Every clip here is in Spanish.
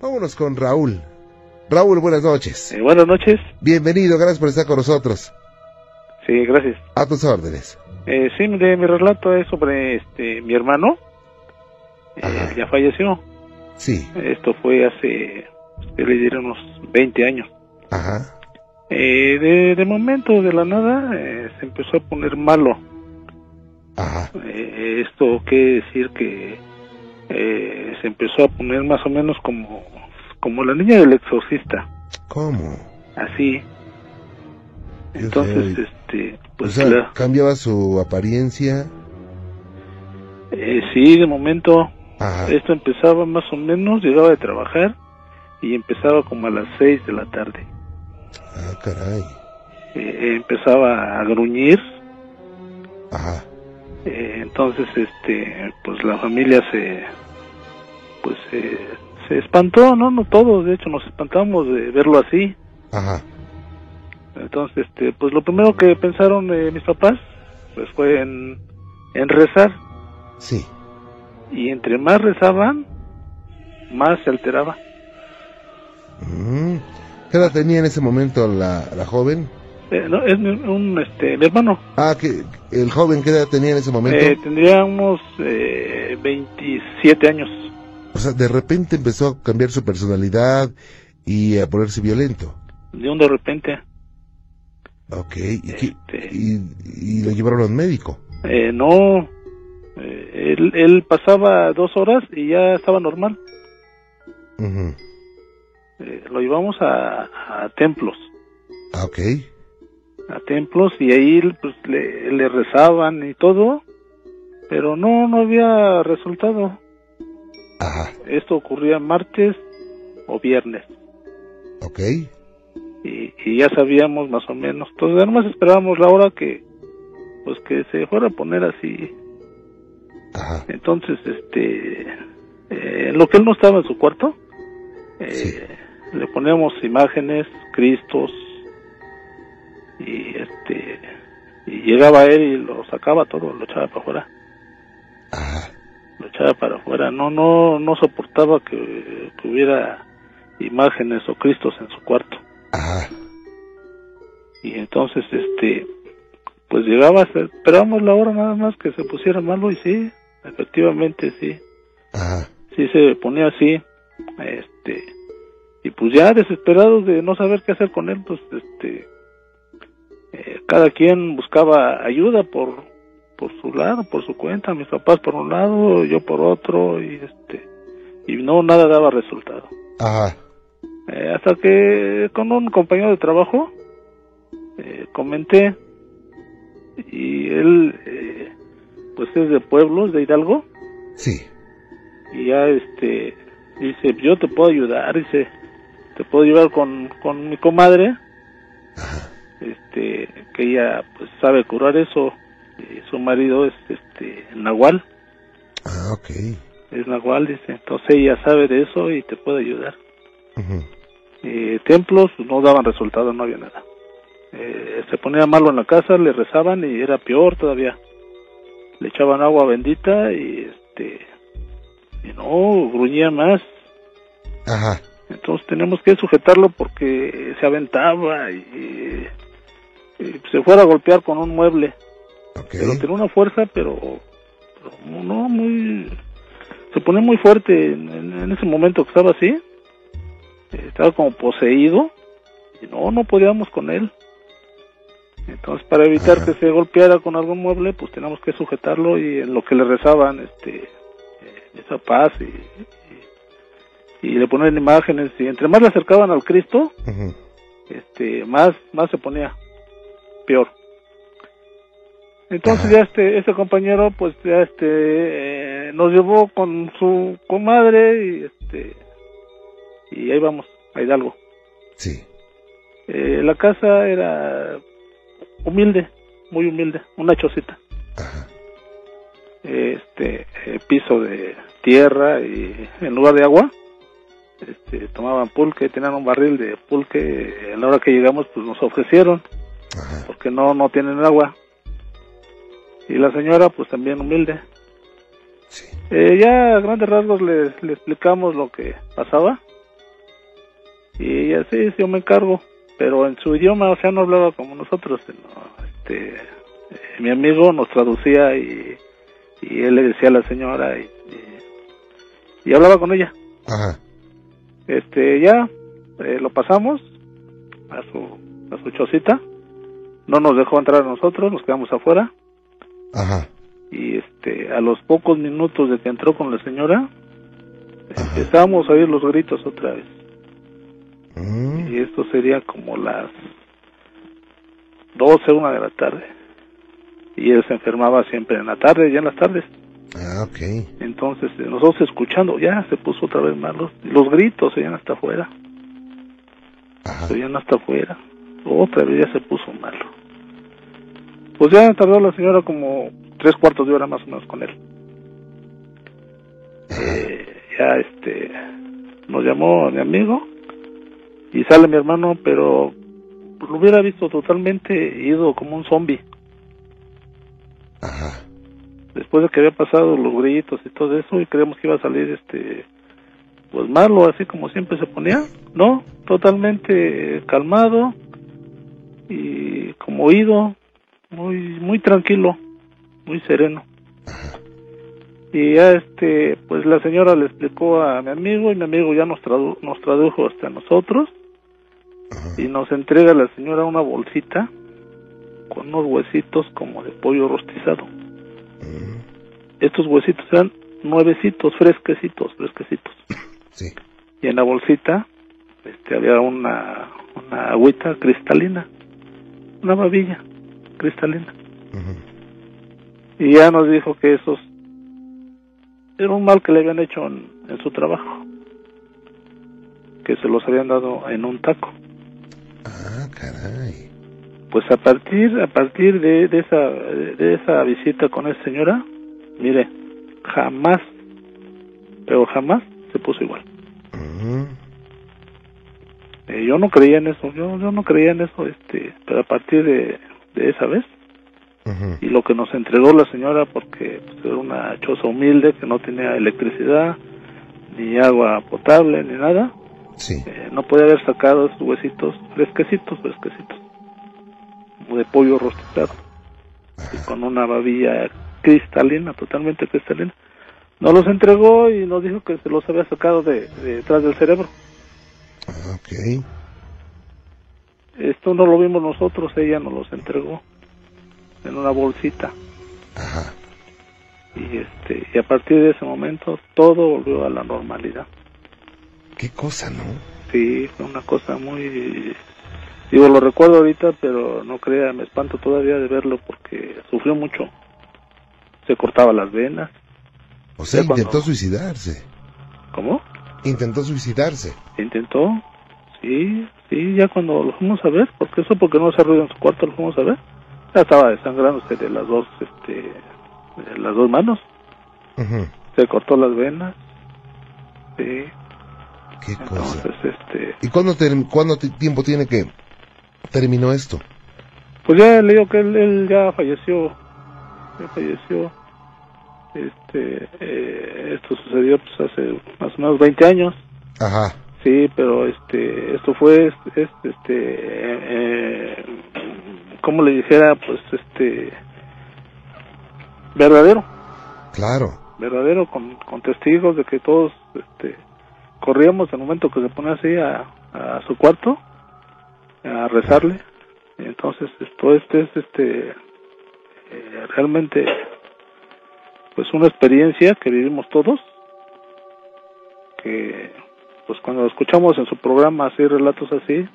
Vámonos con Raúl. Raúl, buenas noches. Buenas noches. Bienvenido, gracias por estar con nosotros. Sí, gracias. A tus órdenes. Sí, mi relato es sobre mi hermano. Ya falleció. Sí. Esto fue hace, le dieron unos 20 años. Ajá. De momento, de la nada, se empezó a poner malo. Ajá. Esto quiere decir que se empezó a poner más o menos como la niña del exorcista. ¿Cómo? Así. Dios. Entonces, Dios. Pues, o sea, ¿cambiaba su apariencia? Sí, de momento. Ajá. Esto empezaba más o menos, llegaba de trabajar y empezaba como a las 6 de la tarde. Ah, caray. Empezaba a gruñir. Ajá. Entonces, pues la familia se espantó, no todos, de hecho nos espantamos de verlo así. Ajá. Entonces, pues lo primero que pensaron mis papás, pues fue en rezar. Sí. Y entre más rezaban, más se alteraba. ¿Qué edad tenía en ese momento la joven? No, es mi hermano. Ah, que el joven, ¿qué edad tenía en ese momento? Tendría unos 27 años. O sea, de repente empezó a cambiar su personalidad y a ponerse violento. De un de repente. Ok, ¿y lo llevaron al médico? No, él pasaba 2 horas y ya estaba normal. Uh-huh. Lo llevamos a templos. Ah, ok. A templos, y ahí pues le rezaban y todo, pero no había resultado. Ajá. Esto ocurría martes o viernes. Ok. Y ya sabíamos más o menos. Entonces, además esperábamos la hora que se fuera a poner así. Ajá. Entonces, lo que él no estaba en su cuarto, sí, le poníamos imágenes, cristos, y llegaba él y lo sacaba todo, lo echaba para afuera. Ajá. Lo echaba para afuera. No soportaba que hubiera imágenes o cristos en su cuarto. Ajá. Y entonces, pues llegaba, esperábamos la hora nada más que se pusiera malo, y sí, efectivamente sí. Ajá. Sí se ponía así, y pues ya desesperados de no saber qué hacer con él, pues cada quien buscaba ayuda por su lado, por su cuenta, mis papás por un lado, yo por otro, y y nada daba resultado. Ajá. Hasta que con un compañero de trabajo comenté, y él pues es de Pueblos, de Hidalgo. Sí. Y ya dice, yo te puedo ayudar, dice, te puedo ayudar con mi comadre. Ajá. Que ella pues sabe curar eso, su marido es Nahual. Ah, okay. Es Nahual, dice, entonces ella sabe de eso y te puede ayudar. Uh-huh. Templos no daban resultado, no había nada. Se ponía malo en la casa, le rezaban y era peor todavía. Le echaban agua bendita y y no, gruñía más. Ajá. Entonces tenemos que sujetarlo porque se aventaba y se fuera a golpear con un mueble. Okay. Pero tenía una fuerza, pero no muy, se ponía muy fuerte en ese momento que estaba así. Estaba como poseído y no podíamos con él. Entonces, para evitar, ajá, que se golpeara con algún mueble, pues teníamos que sujetarlo, y en lo que le rezaban esa paz, y le ponían imágenes, y entre más le acercaban al Cristo, uh-huh, más se ponía peor. Entonces, ajá, ya este compañero pues ya nos llevó con su comadre, y y ahí vamos, a Hidalgo. Sí. La casa era humilde, muy humilde, una chocita. Ajá. Piso de tierra, y en lugar de agua, tomaban pulque, tenían un barril de pulque. A la hora que llegamos, pues nos ofrecieron. Ajá. Porque no tienen agua. Y la señora, pues también humilde. Sí. Ya a grandes rasgos le explicamos lo que pasaba. Y así yo me encargo, pero en su idioma, o sea, no hablaba como nosotros, no, mi amigo nos traducía y él le decía a la señora y hablaba con ella. Ajá. Ya lo pasamos a su chocita, no nos dejó entrar a nosotros, nos quedamos afuera. Ajá. Y a los pocos minutos de que entró con la señora, empezamos a oír los gritos otra vez. Mm. Y esto sería como las 12, 1 de la tarde. Y él se enfermaba siempre en la tarde, ya en las tardes. Ah, ok. Entonces, nosotros escuchando, ya se puso otra vez mal. Los gritos se oían hasta afuera. Ajá. Se oían hasta afuera. Otra vez ya se puso malo. Pues ya tardó la señora como 3/4 de hora más o menos con él. Ya nos llamó mi amigo y sale mi hermano, pero lo hubiera visto totalmente ido como un zombie. Ajá. Después de que había pasado los gritos y todo eso, y creíamos que iba a salir pues malo, así como siempre se ponía, ¿no? Totalmente calmado y como ido, muy muy tranquilo, muy sereno. Ajá. Y ya pues la señora le explicó a mi amigo, y mi amigo ya nos tradujo hasta nosotros. Ajá. Y nos entrega a la señora una bolsita con unos huesitos como de pollo rostizado. Ajá. Estos huesitos eran nuevecitos, fresquecitos. Sí. Y en la bolsita había una agüita cristalina, una babilla cristalina. Ajá. Y ya nos dijo que esos era un mal que le habían hecho en su trabajo, que se los habían dado en un taco. Ah, caray. Pues a partir de esa visita con esa señora, mire, jamás, pero jamás se puso igual. Uh-huh. Yo no creía en eso, yo no creía en eso, pero a partir de esa vez. Y lo que nos entregó la señora, porque pues, era una choza humilde que no tenía electricidad, ni agua potable, ni nada. Sí. No podía haber sacado esos huesitos fresquecitos, de pollo rostizado. Ajá. Y con una babilla cristalina, totalmente cristalina. Nos los entregó y nos dijo que se los había sacado de detrás del cerebro. Ok. Esto no lo vimos nosotros, ella nos los entregó en una bolsita. Ajá. Y a partir de ese momento todo volvió a la normalidad. Qué cosa, ¿no? Sí, fue una cosa muy... Digo, lo recuerdo ahorita, pero no crea, me espanto todavía de verlo porque sufrió mucho. Se cortaba las venas. O sea, intentó suicidarse. ¿Cómo? Intentó suicidarse. Intentó, sí, ya cuando lo fuimos a ver, porque no se arruinó en su cuarto, lo fuimos a ver. Ya estaba desangrándose de las dos, de las dos manos. Uh-huh. Se cortó las venas. Sí. Qué entonces, cosa. ¿Y cuándo tiempo tiene que terminó esto? Pues ya le digo que él ya falleció. Esto sucedió pues hace más o menos 20 años. Ajá. Sí, pero esto fue como le dijera, pues verdadero. Claro. Verdadero, con testigos de que todos corríamos al momento que se pone así a su cuarto a rezarle. Y entonces esto es realmente pues una experiencia que vivimos todos, que pues cuando escuchamos en su programa así relatos así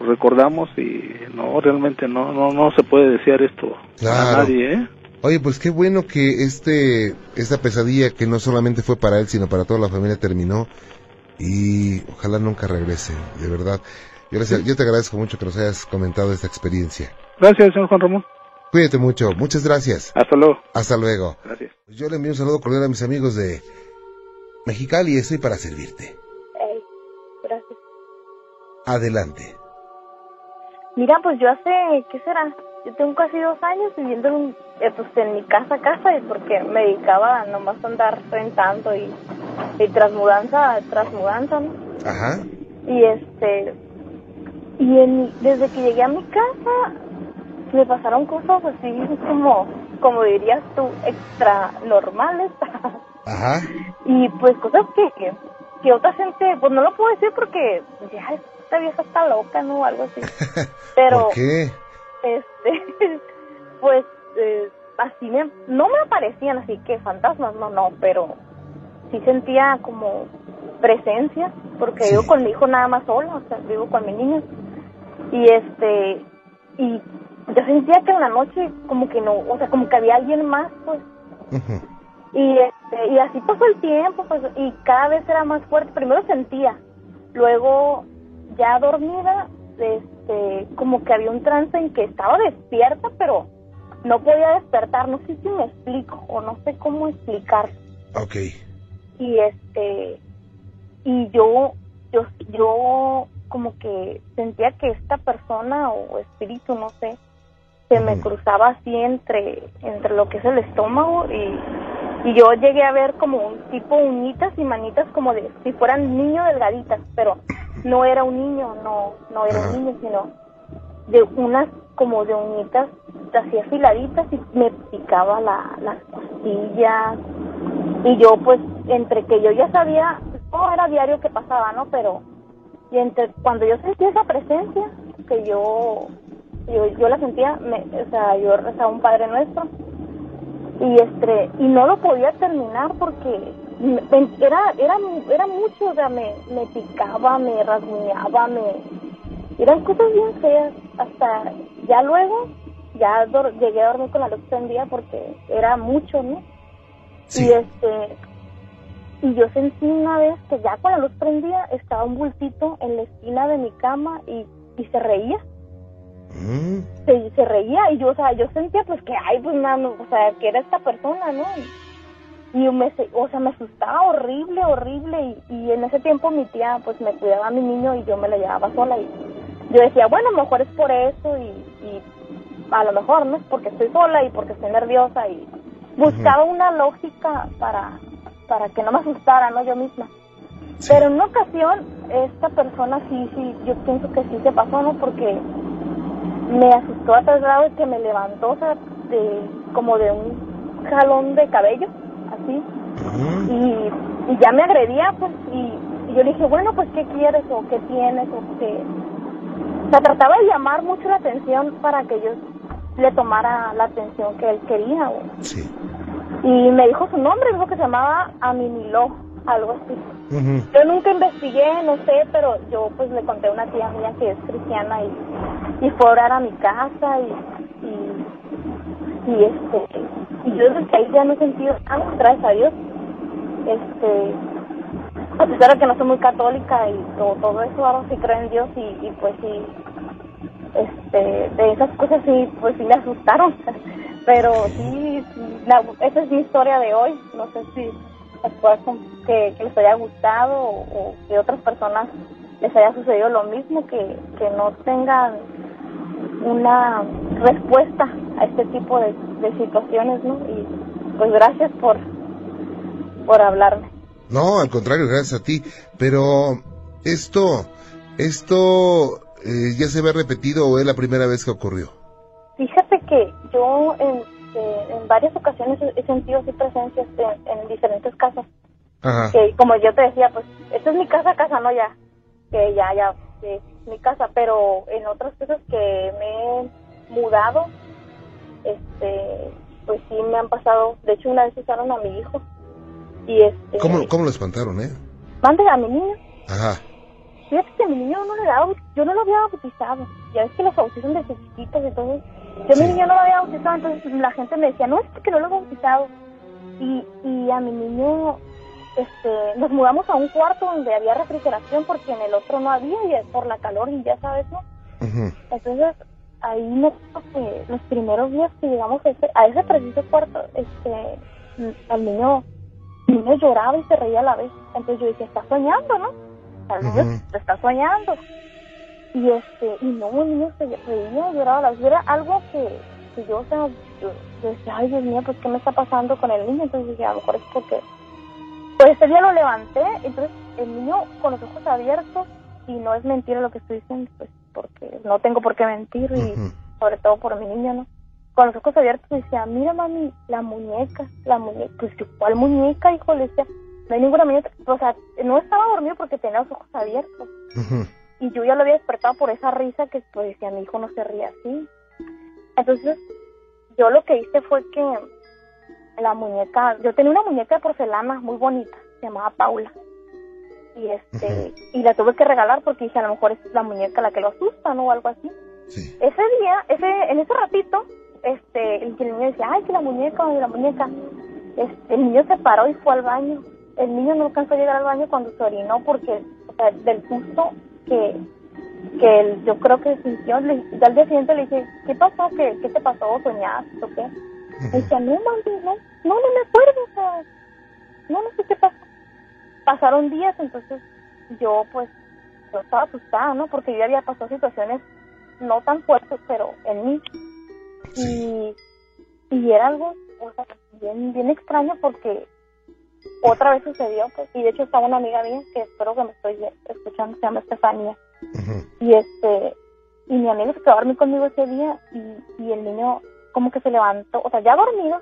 recordamos, y no, realmente no se puede desear esto. Claro. A nadie, ¿eh? Oye, pues qué bueno que esta pesadilla, que no solamente fue para él sino para toda la familia, terminó, y ojalá nunca regrese, de verdad. Gracias. Sí. Yo te agradezco mucho que nos hayas comentado esta experiencia. Gracias, señor Juan Ramón. Cuídate mucho, muchas gracias. Hasta luego. Hasta luego. Gracias. Yo le envío un saludo cordial a mis amigos de Mexicali, estoy para servirte. Gracias. Adelante. Mira, pues yo hace, ¿qué será? Yo tengo casi 2 años viviendo en mi casa, porque me dedicaba nomás a andar rentando y tras mudanza, ¿no? Ajá. Y desde que llegué a mi casa me pasaron cosas así como dirías tú, extra normales. Ajá. Y pues cosas que otra gente, pues no lo puedo decir porque ya esta vieja está loca, ¿no? Algo así. Pero ¿por qué? Así no me aparecían así que fantasmas, no, pero sí sentía como presencia, porque sí. Vivo con mi hijo nada más sola, o sea, vivo con mi niño. Y yo sentía que en la noche como que no, o sea, como que había alguien más, pues. Uh-huh. Y así pasó el tiempo, pues, y cada vez era más fuerte. Primero sentía, luego ya dormida, como que había un trance en que estaba despierta, pero no podía despertar, no sé si me explico o no sé cómo explicar. Okay. Y y yo como que sentía que esta persona o espíritu, no sé, se me cruzaba así entre lo que es el estómago y yo llegué a ver como un tipo uñitas y manitas como de si fueran niños delgaditas, pero no era un niño, no era un niño, sino de unas como de uñitas así afiladitas y me picaba las costillas. Y yo pues entre que yo ya sabía, no era diario que pasaba, ¿no? Pero y entre cuando yo sentía esa presencia que yo la sentía, o sea, yo rezaba un Padre Nuestro y no lo podía terminar porque era mucho, o sea, me picaba, me rasguñaba, eran cosas bien feas. Hasta ya luego ya llegué a dormir con la luz prendida porque era mucho, ¿no? Sí. Y yo sentí una vez que ya con la luz prendida estaba un bultito en la esquina de mi cama y se reía. Se reía y yo, o sea, yo sentía pues que ay, pues nada, o sea, que era esta persona, ¿no? Y me asustaba horrible y en ese tiempo mi tía pues me cuidaba a mi niño y yo me la llevaba sola y yo decía, bueno, a lo mejor es por eso y a lo mejor no es porque estoy sola y porque estoy nerviosa y buscaba una lógica para que no me asustara, ¿no? Yo misma. Sí. Pero en una ocasión esta persona sí, yo pienso que sí se pasó, ¿no? Porque me asustó a tal grado que me levantó, o sea, como de un jalón de cabello, así. Y ya me agredía, pues, y yo le dije, bueno, pues, ¿qué quieres o qué tienes? O sea, trataba de llamar mucho la atención para que yo le tomara la atención que él quería, güey. Sí. Y me dijo su nombre, dijo que se llamaba Aminilojo, algo así. Uh-huh. Yo nunca investigué, no sé, pero yo pues le conté a una tía mía que es cristiana y fue a orar a mi casa y yo desde que ahí ya no he sentido nada, gracias a Dios. A pesar de que no soy muy católica y todo eso, ahora sí creo en Dios y pues sí, de esas cosas sí, pues sí me asustaron. Pero sí, esa es mi historia de hoy. No sé si que les haya gustado o que otras personas les haya sucedido lo mismo, que no tengan una respuesta a este tipo de situaciones, ¿no? Y pues gracias por hablarme. No, al contrario, gracias a ti. Pero esto ya se ve repetido o es la primera vez que ocurrió. Fíjate que yo en varias ocasiones he sentido así presencias en diferentes casas. Ajá. Que como yo te decía, pues esta es mi casa, no ya, que ya es mi casa, pero en otras cosas que me he mudado, pues sí me han pasado. De hecho, una vez usaron a mi hijo. Y ¿Cómo lo espantaron, Mande a mi niño. Ajá. Fíjate que mi niño yo no lo había bautizado. Ya ves que los bautizan desde chiquitos, entonces yo mi niño no lo había bautizado, entonces la gente me decía, no, es que no lo he bautizado. Y a mi niño, nos mudamos a un cuarto donde había refrigeración porque en el otro no había, y por la calor y ya sabes, ¿no? Uh-huh. Entonces ahí los primeros días que llegamos a ese preciso cuarto, al niño... El niño lloraba y se reía a la vez. Entonces yo dije, está soñando, ¿no? O sea, el niño está soñando. Y no, el niño se reía y lloraba a la vez. Era algo que yo, o sea, yo decía, ay Dios mío, pues ¿qué me está pasando con el niño? Entonces dije, a lo mejor es porque... Pues ese día lo levanté, entonces el niño con los ojos abiertos y no es mentira lo que estoy diciendo, pues porque no tengo por qué mentir, y sobre todo por mi niña, ¿no? Con los ojos abiertos decía, mira mami, la muñeca, pues ¿cuál muñeca, hijo? Le decía, no hay ninguna muñeca, o sea, no estaba dormido porque tenía los ojos abiertos, y yo ya lo había despertado por esa risa que pues decía, mi hijo no se ríe así. Entonces yo lo que hice fue que la muñeca, yo tenía una muñeca de porcelana muy bonita, se llamaba Paula, y y la tuve que regalar porque dije, a lo mejor es la muñeca la que lo asusta, ¿no? O algo así. Sí. Ese día, en ese ratito, el niño decía, ay, que la muñeca, el niño se paró y fue al baño. El niño no alcanzó a llegar al baño cuando se orinó porque, o sea, del susto que él, yo creo que sintió. Al día siguiente le dije, ¿qué pasó? ¿Qué te pasó? ¿Soñaste o qué? Me decía, no, mami, no me acuerdo, o sea, no sé qué pasó. Pasaron días, entonces yo estaba asustada, ¿no? Porque yo ya había pasado situaciones no tan fuertes, pero en mí. Sí. Y era algo, o sea, bien extraño, porque otra vez sucedió, pues, y de hecho estaba una amiga mía que espero que me estoy escuchando, se llama Estefanía. Y mi amiga se quedó a dormir conmigo ese día, y el niño como que se levantó, o sea, ya dormido,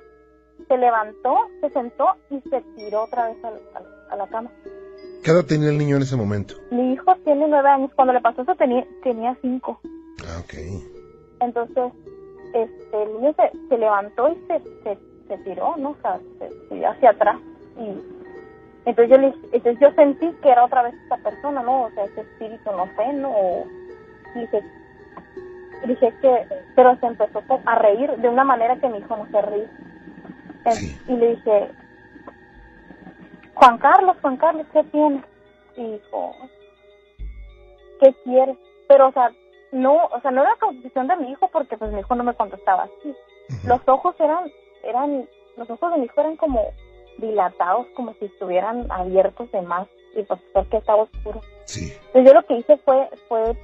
se levantó, se sentó y se tiró otra vez a la cama. ¿Qué edad tenía el niño en ese momento? Mi hijo tiene 9 años, cuando le pasó eso tenía 5. Ah, ok. Entonces, el niño se levantó y se tiró, ¿no? O sea, se tiró hacia atrás. Y entonces yo sentí que era otra vez esa persona, ¿no? O sea, ese espíritu, no sé, ¿no? Y dije que... Pero se empezó a reír de una manera que mi hijo no se ríe. Sí. Y le dije, Juan Carlos, ¿qué tienes? Y dijo, ¿qué quieres? Pero, o sea, no era condición de mi hijo, porque pues mi hijo no me contestaba así. Los ojos de mi hijo eran como dilatados, como si estuvieran abiertos de más, y pues porque estaba oscuro. Sí. Entonces yo lo que hice fue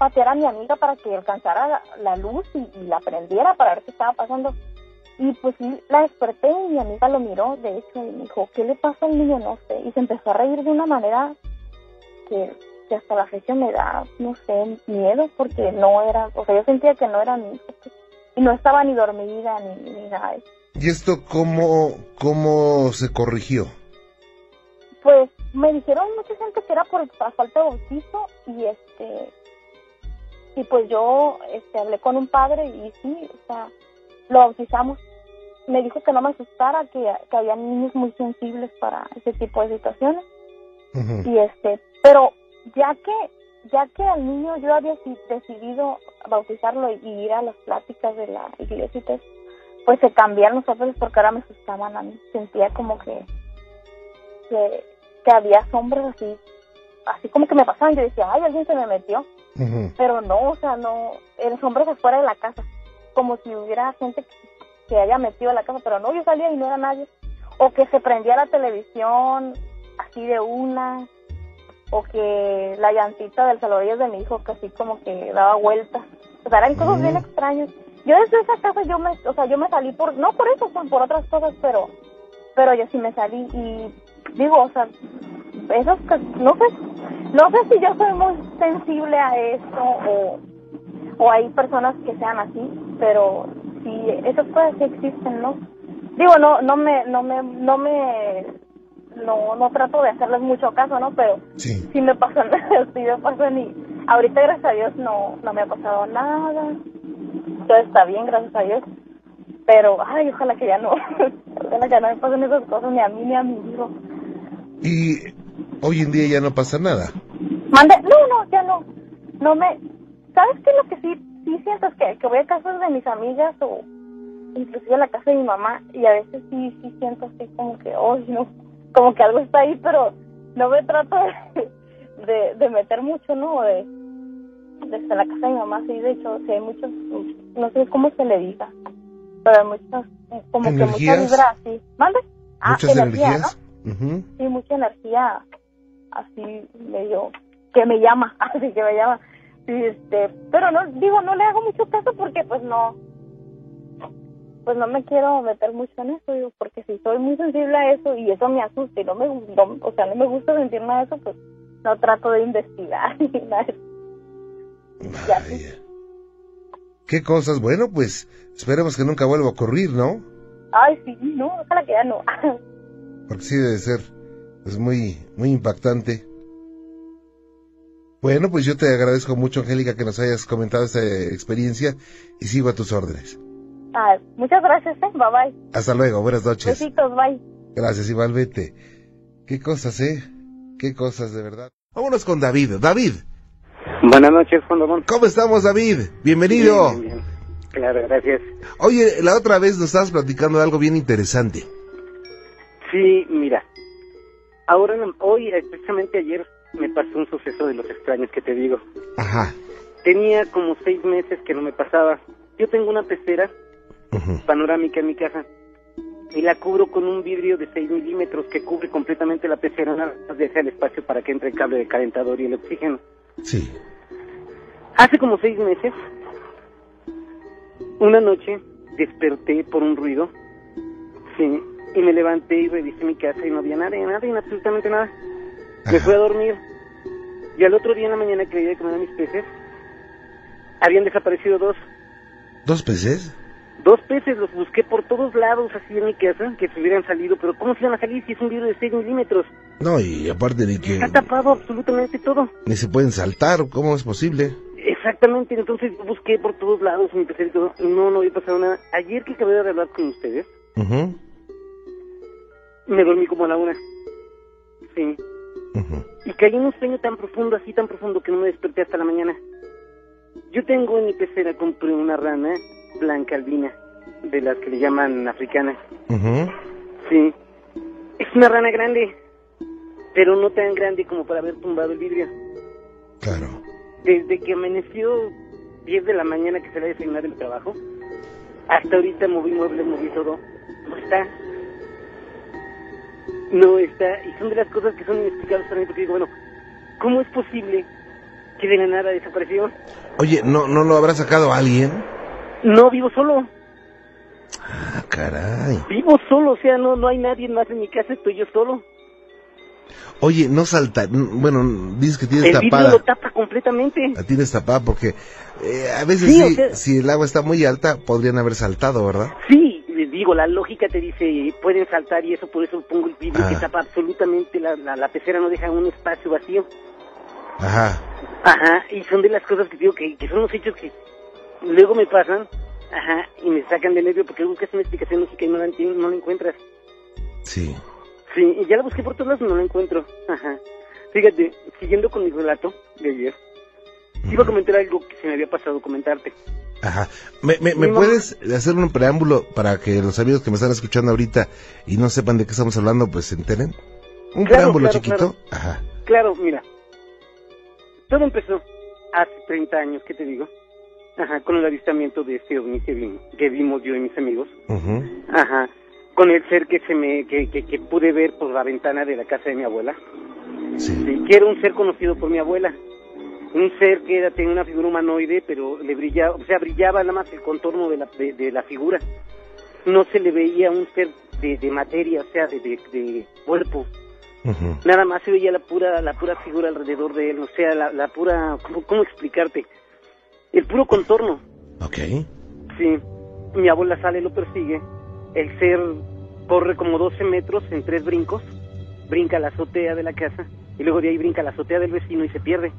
patear a mi amiga para que alcanzara la luz y la prendiera para ver qué estaba pasando. Y pues la desperté y mi amiga lo miró, de hecho, y me dijo, ¿qué le pasa al niño? No sé. Y se empezó a reír de una manera que hasta la fecha me da, no sé, miedo, porque no era, o sea, yo sentía que no era mi hijo, y no estaba ni dormida ni nada. ¿Y esto cómo se corrigió? Pues me dijeron mucha gente que era por falta de bautizo, y pues yo hablé con un padre y sí, o sea, lo bautizamos. Me dijo que no me asustara, que había niños muy sensibles para ese tipo de situaciones. Y pero ya que al niño yo había decidido bautizarlo y ir a las pláticas de la iglesia, pues se cambiaron los ojos, porque ahora me asustaban a mí. Sentía como que había sombras así como que me pasaban. Yo decía, ay, alguien se me metió. Pero no, o sea, no, eran sombras afuera de la casa, como si hubiera gente que haya metido a la casa, pero no, yo salía y no era nadie. O que se prendía la televisión así de una, o que la llantita del salvavidas de mi hijo que así como que daba vueltas. O sea, eran cosas bien extrañas. Yo desde esa casa yo me salí por otras cosas, pero yo sí me salí. Y digo, o sea, esos, no sé si yo soy muy sensible a esto o hay personas que sean así, pero sí, esas cosas sí existen, ¿no? Digo, no trato de hacerles mucho caso, ¿no? Pero sí me pasan, y ahorita, gracias a Dios, no me ha pasado nada. Todo está bien, gracias a Dios. Pero, ay, ojalá que ya no, me pasen esas cosas, ni a mí, ni a mi hijo. ¿Y hoy en día ya no pasa nada? Ya no. No me... ¿Sabes qué? Lo que sí siento es que voy a casas de mis amigas o inclusive a la casa de mi mamá, y a veces sí siento así como que, oh, no, como que algo está ahí, pero no me trato de meter mucho, ¿no? Desde la casa de mi mamá, sí, de hecho, sí hay muchos, no sé cómo se le diga, pero hay muchas, como ¿energías? Que muchas vibras así. ¿Mande? Ah, muchas energías, ¿no? Sí, mucha energía, así medio, que me llama. Pero no le hago mucho caso porque pues no me quiero meter mucho en eso, digo, porque si soy muy sensible a eso y eso me asusta y no me gusta sentirme a eso, pues no trato de investigar ni nada. Vaya. ¿Qué cosas? Bueno, pues esperemos que nunca vuelva a ocurrir, ¿no? Ay, sí, no, ojalá que ya no. Porque sí debe ser, pues, muy impactante. Bueno, pues yo te agradezco mucho, Angélica, que nos hayas comentado esta experiencia y sigo a tus órdenes. Ah, muchas gracias, bye bye. Hasta luego, buenas noches. Besitos, bye. Gracias, Iván, vete. Qué cosas, qué cosas, de verdad. Vámonos con David. David. Buenas noches, Juan Ramón. ¿Cómo estamos, David? Bienvenido. Bien, bien. Claro, gracias. Oye, la otra vez nos estabas platicando de algo bien interesante. Sí, mira. Ahora, hoy, precisamente ayer, me pasó un suceso de los extraños que te digo. Ajá. Tenía como 6 meses que no me pasaba. Yo tengo una pecera panorámica en mi casa y la cubro con un vidrio de 6 milímetros que cubre completamente la pecera, nada más deja el espacio para que entre el cable de calentador y el oxígeno. Sí. Hace como 6 meses, una noche desperté por un ruido, sí, y me levanté y revisé mi casa y no había nada, absolutamente nada. Ajá. Me fui a dormir y al otro día en la mañana que había comido mis peces, habían desaparecido 2. ¿Dos peces? 2 peces, los busqué por todos lados, así en mi casa, que se hubieran salido, pero ¿cómo se iban a salir si es un vidrio de 6 milímetros? No, y aparte de que... Está tapado absolutamente todo. Ni se pueden saltar, ¿cómo es posible? Exactamente, entonces busqué por todos lados, mi pecera y todo, y no había pasado nada. Ayer que acabé de hablar con ustedes, me dormí como a la 1. Sí. Y caí en un sueño tan profundo, así tan profundo, que no me desperté hasta la mañana. Yo tengo en mi pecera, compré una rana blanca albina, de las que le llaman africanas. Sí. Es una rana grande, pero no tan grande como para haber tumbado el vidrio. Claro. Desde que amaneció 10 de la mañana que se la desayunar del trabajo, hasta ahorita moví muebles, moví todo. No está. No está. Y son de las cosas que son inexplicables para mí, porque digo, bueno, ¿cómo es posible que de la nada desapareció? Oye, ¿no lo habrá sacado alguien? No, vivo solo. Ah, caray. Vivo solo, o sea, no hay nadie más en mi casa, estoy yo solo. Oye, no salta, bueno, dices que tienes tapada. El vidrio lo tapa completamente. La tienes tapada porque a veces sí, o sea, si el agua está muy alta, podrían haber saltado, ¿verdad? Sí, les digo, la lógica te dice, pueden saltar y eso, por eso pongo el vidrio que tapa absolutamente, la pecera no deja un espacio vacío. Ajá. Ajá, y son de las cosas que digo que son los hechos que luego me pasan, ajá, y me sacan de nervio porque buscas una explicación lógica y no la entiendes, no la encuentras. Sí. Sí, y ya la busqué por todos lados y no la encuentro, ajá. Fíjate, siguiendo con mi relato de ayer, iba a comentar algo que se me había pasado comentarte. Ajá. ¿Me puedes hacer un preámbulo para que los amigos que me están escuchando ahorita y no sepan de qué estamos hablando, pues se enteren? Un preámbulo chiquito. Claro. Ajá. Claro, mira. Todo empezó hace 30 años, ¿qué te digo? Ajá, con el avistamiento de este ovni que vimos yo y mis amigos. Ajá, con el ser que que pude ver por la ventana de la casa de mi abuela. Sí. Sí, que era un ser conocido por mi abuela. Un ser que tenía una figura humanoide, pero le brillaba, o sea, brillaba nada más el contorno de la figura. No se le veía un ser de materia, o sea, de cuerpo. Nada más se veía la pura figura alrededor de él, o sea, la pura, ¿cómo explicarte? El puro contorno. Ok. Sí, mi abuela sale, lo persigue, el ser corre como 12 metros en 3 brincos, brinca la azotea de la casa, y luego de ahí brinca la azotea del vecino y se pierde.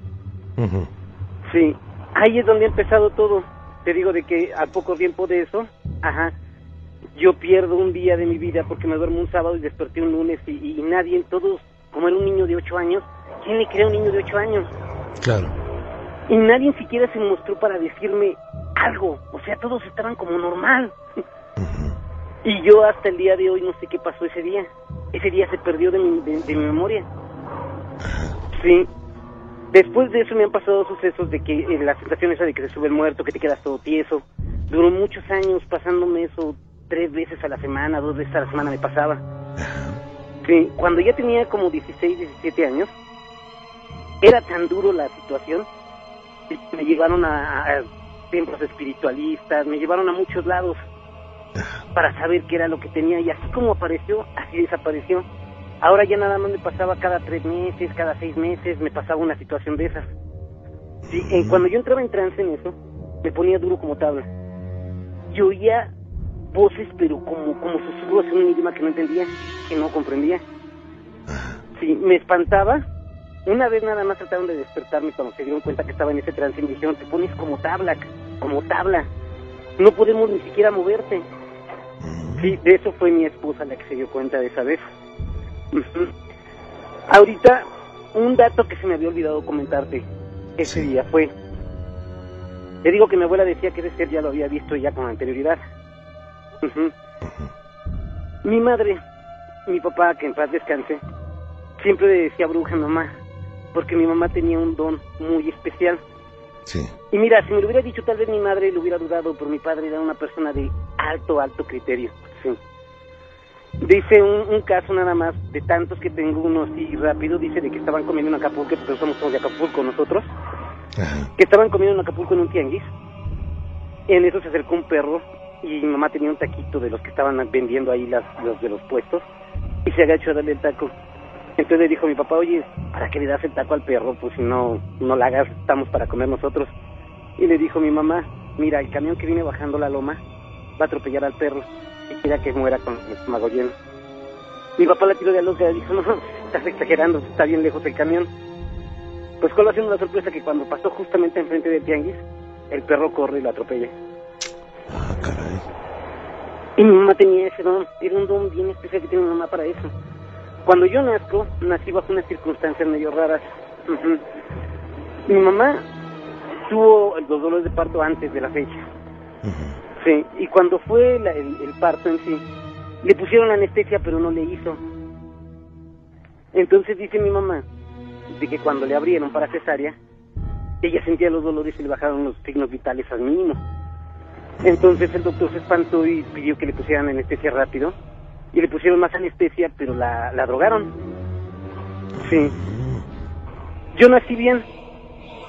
Sí, ahí es donde ha empezado todo, te digo de que al poco tiempo de eso, ajá, yo pierdo un día de mi vida porque me duermo un sábado y desperté un lunes y nadie en todos, como era un niño de 8 años, ¿quién le crea a un niño de 8 años? Claro. Y nadie siquiera se mostró para decirme algo, o sea, todos estaban como normal. Y yo hasta el día de hoy no sé qué pasó ese día. Ese día se perdió de mi memoria. Sí. Después de eso me han pasado sucesos de que la sensación esa de que se sube el muerto, que te quedas todo tieso. Duró muchos años pasándome eso. 3 veces a la semana, 2 veces a la semana me pasaba. Sí, cuando ya tenía como 16, 17 años, era tan duro la situación, y me llevaron a templos espiritualistas, me llevaron a muchos lados para saber qué era lo que tenía, y así como apareció, así desapareció. Ahora ya nada más me pasaba cada 3 meses, cada 6 meses, me pasaba una situación de esas. Sí, cuando yo entraba en trance en eso, me ponía duro como tabla. Yo oía voces, pero como susurros en un idioma que no entendía, que no comprendía. Sí, me espantaba. Una vez nada más trataron de despertarme cuando se dieron cuenta que estaba en ese trance y me dijeron, te pones como tabla, como tabla. No podemos ni siquiera moverte. Sí, de eso fue mi esposa la que se dio cuenta de esa vez. Ahorita, un dato que se me había olvidado comentarte ese día fue... Te digo que mi abuela decía que ese ser ya lo había visto ya con anterioridad. Mi madre, mi papá, que en paz descanse, siempre le decía bruja a mamá, porque mi mamá tenía un don muy especial. Sí. Y mira, si me lo hubiera dicho tal vez mi madre lo hubiera dudado, pero mi padre era una persona de alto criterio. Sí. Dice un caso nada más, de tantos que tengo, uno así rápido, dice de que estaban comiendo en Acapulco, porque somos todos de Acapulco nosotros. Ajá. Que estaban comiendo en Acapulco en un tianguis. En eso se acercó un perro y mi mamá tenía un taquito de los que estaban vendiendo ahí los de los puestos y se agachó a darle el taco. Entonces le dijo a mi papá, oye, ¿para qué le das el taco al perro? Pues si no la hagas, estamos para comer nosotros. Y le dijo mi mamá, mira, el camión que viene bajando la loma va a atropellar al perro y quiera que muera con el estómago lleno. Mi papá la tiró de la luz y le dijo, no, estás exagerando, está bien lejos el camión. Pues coló haciendo la sorpresa que cuando pasó justamente enfrente del tianguis, el perro corre y lo atropella. Ah, caray. Y mi mamá tenía ese don, era un don bien especial que tiene mi mamá para eso. Cuando yo nazco, nací bajo unas circunstancias medio raras. Mi mamá tuvo los dolores de parto antes de la fecha. Sí, y cuando fue el parto en sí, le pusieron anestesia pero no le hizo. Entonces dice mi mamá de que cuando le abrieron para cesárea, ella sentía los dolores y le bajaron los signos vitales al mínimo. Entonces el doctor se espantó y pidió que le pusieran anestesia rápido, y le pusieron más anestesia, pero la drogaron. Sí. Yo nací bien,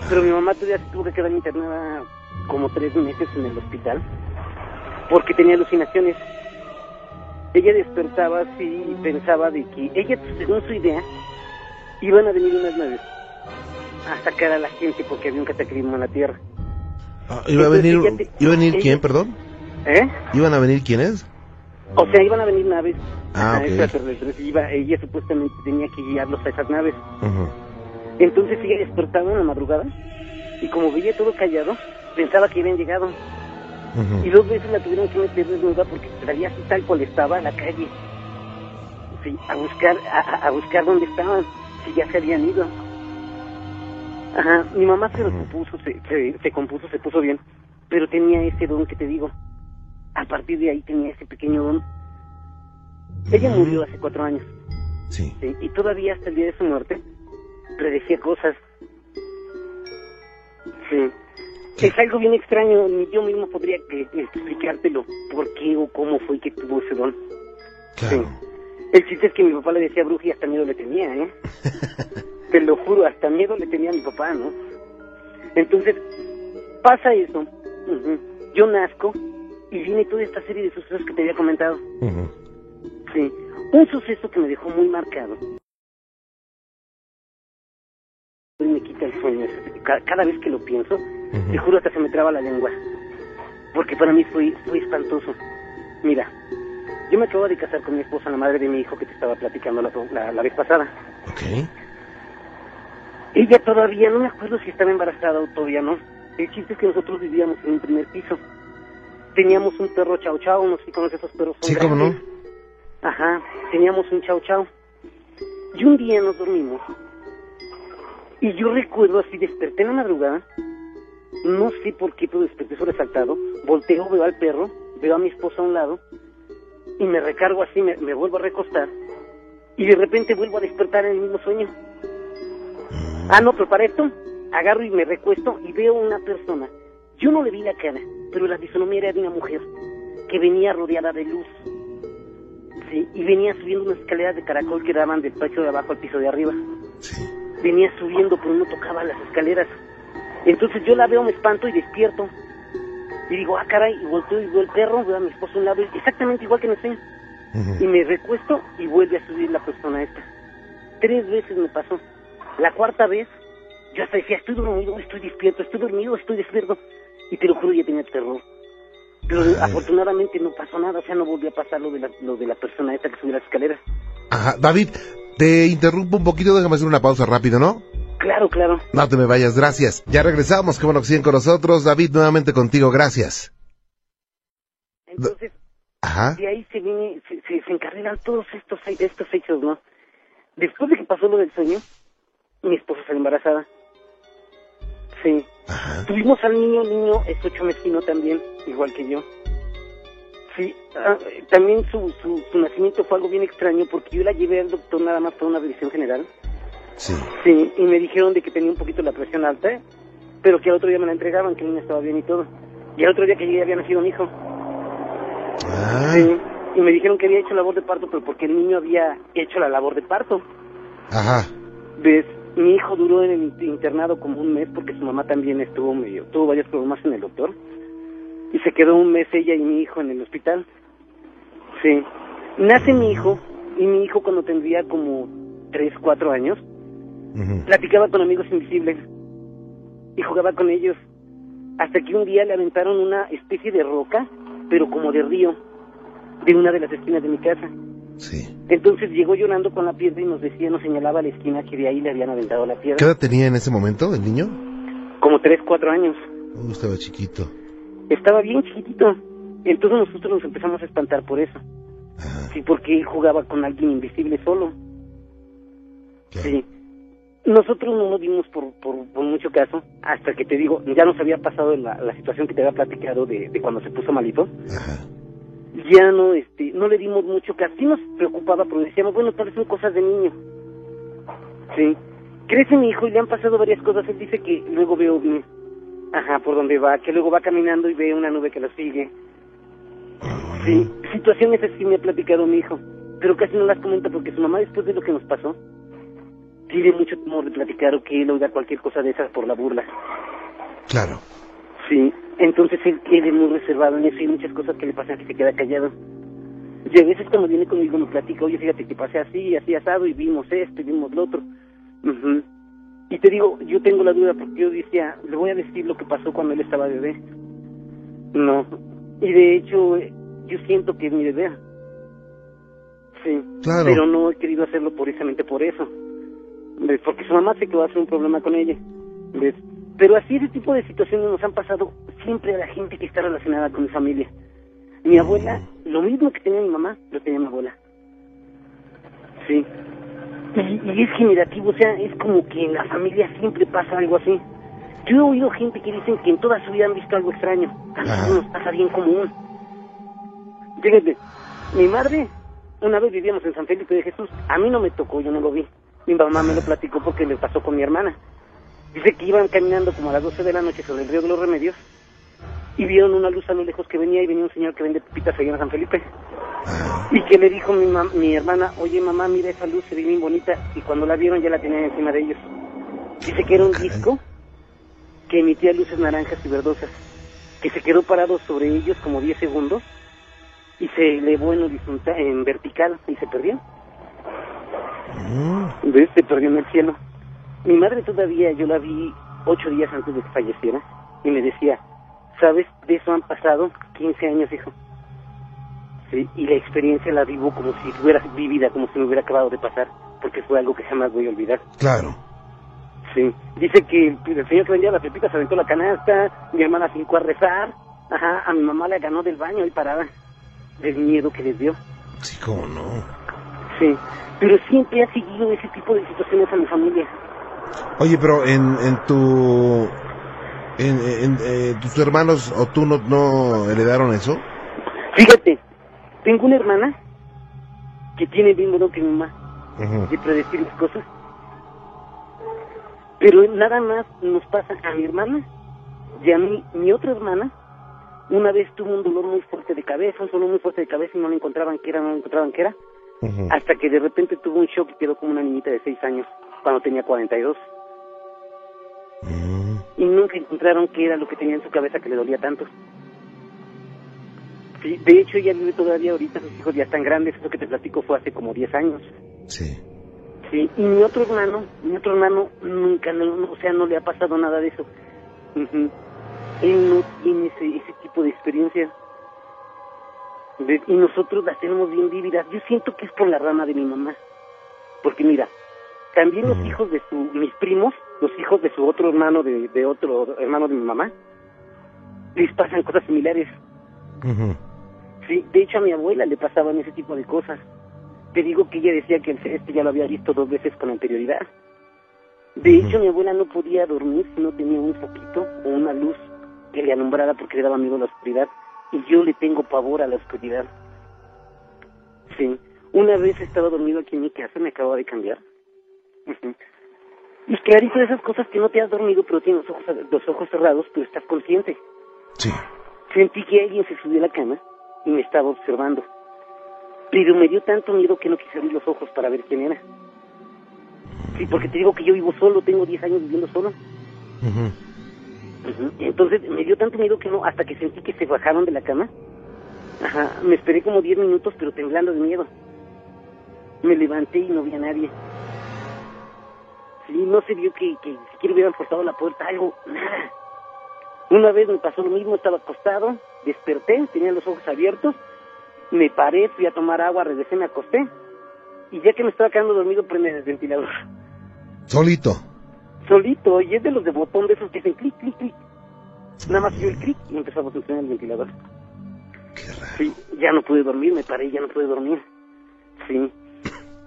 pero mi mamá todavía se tuvo que quedar internada como 3 meses en el hospital, porque tenía alucinaciones. Ella despertaba así y pensaba de que ella, según su idea, iban a venir unas naves a sacar a la gente porque había un cataclismo en la tierra. Ah, ¿Iba a venir quién, perdón? ¿Eh? ¿Iban a venir quiénes? O sea, iban a venir naves. Ah, okay. Ella supuestamente tenía que guiarlos a esas naves. Entonces ella despertaba en la madrugada y como veía todo callado, pensaba que habían llegado. Y 2 veces la tuvieron que meter desnuda porque traía así tal cual estaba a la calle. Sí, a buscar dónde estaban, si ya se habían ido. Ajá, mi mamá se recompuso, se puso bien, pero tenía ese don que te digo. A partir de ahí tenía ese pequeño don. Ella murió hace 4 años. Sí. Sí. Y todavía hasta el día de su muerte predecía cosas. Sí. Sí. Es algo bien extraño, ni yo mismo podría explicártelo por qué o cómo fue que tuvo ese don. Claro. Sí. El chiste es que mi papá le decía bruja y hasta miedo le tenía, ¿eh? Te lo juro, hasta miedo le tenía a mi papá, ¿no? Entonces, pasa eso. Yo nazco y viene toda esta serie de sucesos que te había comentado. Sí, un suceso que me dejó muy marcado. Y me quita el sueño. Cada vez que lo pienso, te juro hasta se me traba la lengua. Porque para mí fue espantoso. Mira, yo me acabo de casar con mi esposa, la madre de mi hijo que te estaba platicando la vez pasada. Ok. Ella todavía, no me acuerdo si estaba embarazada o todavía no. El chiste es que nosotros vivíamos en un primer piso. Teníamos un perro chau chau, no sé si conoces esos perros. Sí, ¿cómo no? Ajá, teníamos un chau chau. Y un día nos dormimos. Y yo recuerdo así, desperté en la madrugada. No sé por qué, pero desperté sobresaltado. Volteo, veo al perro, veo a mi esposa a un lado. Y me recargo así, me vuelvo a recostar. Y de repente vuelvo a despertar en el mismo sueño. Ah, no, pero para esto, agarro y me recuesto y veo una persona. Yo no le vi la cara, pero la fisonomía era de una mujer que venía rodeada de luz. Sí, y venía subiendo unas escaleras de caracol que daban del piso de abajo al piso de arriba. Sí. Venía subiendo, pero no tocaba las escaleras. Entonces yo la veo, me espanto y despierto. Y digo, ah, caray, y volteo y veo el perro, veo a mi esposo a un lado, exactamente igual que me enseña. Y me recuesto y vuelve a subir la persona esta. 3 veces me pasó. La 4ª vez, yo hasta decía, estoy dormido, estoy despierto, estoy dormido, estoy despierto. Y te lo juro, ya tenía terror. Pero afortunadamente no pasó nada, o sea, no volvió a pasar lo de la persona esta que subió las escaleras. Ajá, David, te interrumpo un poquito, déjame hacer una pausa rápido, ¿no? Claro, claro. No te me vayas, gracias. Ya regresamos, qué bueno que siguen con nosotros. David, nuevamente contigo, gracias. Entonces, ajá, de ahí se viene, se encarrilan todos estos hechos, ¿no? Después de que pasó lo del sueño, mi esposa salió embarazada. Sí. Ajá. Tuvimos al niño, es 8 mesino también, igual que yo. Sí, también su nacimiento fue algo bien extraño porque yo la llevé al doctor nada más para una revisión general. Sí. Sí, y me dijeron de que tenía un poquito la presión alta, pero que al otro día me la entregaban, que el niño estaba bien y todo. Y al otro día que llegué había nacido un hijo. Ah. Sí, y me dijeron que había hecho labor de parto, pero porque el niño había hecho la labor de parto. Ajá. ¿Ves? Mi hijo duró en el internado como 1 mes porque su mamá también estuvo medio, tuvo varios problemas en el doctor. Y se quedó 1 mes ella y mi hijo en el hospital. Sí. Nace mi hijo, y mi hijo cuando tendría como 3, 4 años, platicaba con amigos invisibles y jugaba con ellos. Hasta que un día le aventaron una especie de roca, pero como de río, de una de las esquinas de mi casa. Sí. Entonces llegó llorando con la piedra y nos decía, nos señalaba la esquina que de ahí le habían aventado la piedra. ¿Qué edad tenía en ese momento el niño? Como 3, 4 años. Estaba chiquito. Estaba bien chiquitito. Entonces nosotros nos empezamos a espantar por eso. Ajá. Sí, porque él jugaba con alguien invisible solo. Claro. Sí. Nosotros no nos vimos por mucho caso, hasta que te digo, ya nos había pasado la situación que te había platicado de cuando se puso malito. Ajá. Ya no, no le dimos mucho caso. Sí nos preocupaba, pero decíamos, bueno, tal vez son cosas de niño. Sí. Crece mi hijo y le han pasado varias cosas. Él dice que luego ve ovni. Ajá, por donde va, que luego va caminando y ve una nube que lo sigue. Sí, situaciones así me ha platicado mi hijo, pero casi no las comenta porque su mamá, después de lo que nos pasó, tiene mucho temor de platicar o que él oiga cualquier cosa de esas por la burla. Claro. Sí, entonces él es muy reservado en eso y hay muchas cosas que le pasan que se queda callado. Y a veces cuando viene conmigo me platica, oye, fíjate que pasé así, así asado y vimos esto y vimos lo otro. Uh-huh. Y te digo, yo tengo la duda porque yo decía, le voy a decir lo que pasó cuando él estaba bebé. No. Y de hecho, yo siento que es mi bebé. Sí. Claro. Pero no he querido hacerlo precisamente por eso. ¿Ves? Porque su mamá se quedó a hacer un problema con ella. ¿Ves? Pero así ese tipo de situaciones nos han pasado siempre a la gente que está relacionada con mi familia. Mi abuela, lo mismo que tenía mi mamá, lo tenía mi abuela. Sí. Y es generativo, o sea, es como que en la familia siempre pasa algo así. Yo he oído gente que dicen que en toda su vida han visto algo extraño. También nos pasa bien común. Fíjate, mi madre, una vez vivíamos en San Felipe de Jesús, a mí no me tocó, yo no lo vi. Mi mamá me lo platicó porque le pasó con mi hermana. Dice que iban caminando como a las 12 de la noche sobre el río de los Remedios y vieron una luz a lo lejos que venía, y venía un señor que vende pipitas allá en San Felipe. Y que le dijo mi hermana, oye mamá, mira esa luz, se ve bien bonita. Y cuando la vieron ya la tenían encima de ellos. Dice que era un disco que emitía luces naranjas y verdosas, que se quedó parado sobre ellos como 10 segundos y se elevó en vertical y se perdió. ¿Ves? Se perdió en el cielo. Mi madre todavía, yo la vi 8 días antes de que falleciera, y me decía, ¿sabes? De eso han pasado 15 años, hijo. Sí, y la experiencia la vivo como si fuera vivida, como si me hubiera acabado de pasar, porque fue algo que jamás voy a olvidar. Claro. Sí. Dice que el señor que vendía las pepitas se aventó la canasta, mi hermana se hincó a rezar, ajá, a mi mamá la ganó del baño ahí parada, del miedo que les dio. Sí, cómo no. Sí, pero siempre ha seguido ese tipo de situaciones a mi familia. Oye, pero tus hermanos o tú no heredaron eso. Fíjate, tengo una hermana que tiene el mismo don que mi mamá, de predecir las cosas, pero nada más nos pasa a mi hermana y a mí. Mi otra hermana una vez tuvo un dolor muy fuerte de cabeza, y no le encontraban qué era, hasta que de repente tuvo un shock y quedó como una niñita de 6 años cuando tenía 42. Y nunca encontraron qué era lo que tenía en su cabeza que le dolía tanto. Sí, de hecho ella vive todavía ahorita, sus hijos ya están grandes, eso que te platico fue hace como 10 años. Sí. Sí, y mi otro hermano nunca, no, o sea, no le ha pasado nada de eso. Uh-huh. Él no tiene ese tipo de experiencia. Y nosotros las tenemos bien vívidas. Yo siento que es por la rama de mi mamá. Porque mira, también los hijos de mis primos, los hijos de su otro hermano, de otro hermano de mi mamá, les pasan cosas similares. Uh-huh. Sí, de hecho a mi abuela le pasaban ese tipo de cosas. Te digo que ella decía que este ya lo había visto 2 veces con anterioridad. De hecho, mi abuela no podía dormir si no tenía un foquito o una luz que le alumbrara porque le daba miedo a la oscuridad. Y yo le tengo pavor a la oscuridad. Sí. Una vez estaba dormido aquí en mi casa, me acababa de cambiar. Y clarito de esas cosas que no te has dormido, pero tienes los ojos cerrados, pero estás consciente. Sí. Sentí que alguien se subió a la cama y me estaba observando. Pero me dio tanto miedo que no quise abrir los ojos para ver quién era. Sí, porque te digo que yo vivo solo, tengo 10 años viviendo solo. Uh-huh. Entonces me dio tanto miedo que no, hasta que sentí que se bajaron de la cama. Ajá, me esperé como 10 minutos, pero temblando de miedo. Me levanté y no vi a nadie. Sí, no se vio que siquiera hubieran forzado la puerta, algo, nada. Una vez me pasó lo mismo, estaba acostado, desperté, tenía los ojos abiertos, me paré, fui a tomar agua, regresé, me acosté. Y ya que me estaba quedando dormido, prende el ventilador. Solito, y es de los de botón de esos que hacen clic, clic, clic. Nada más yo el clic y empezó a funcionar el ventilador. Qué raro. Sí, ya no pude dormir, me paré, ya no pude dormir. Sí.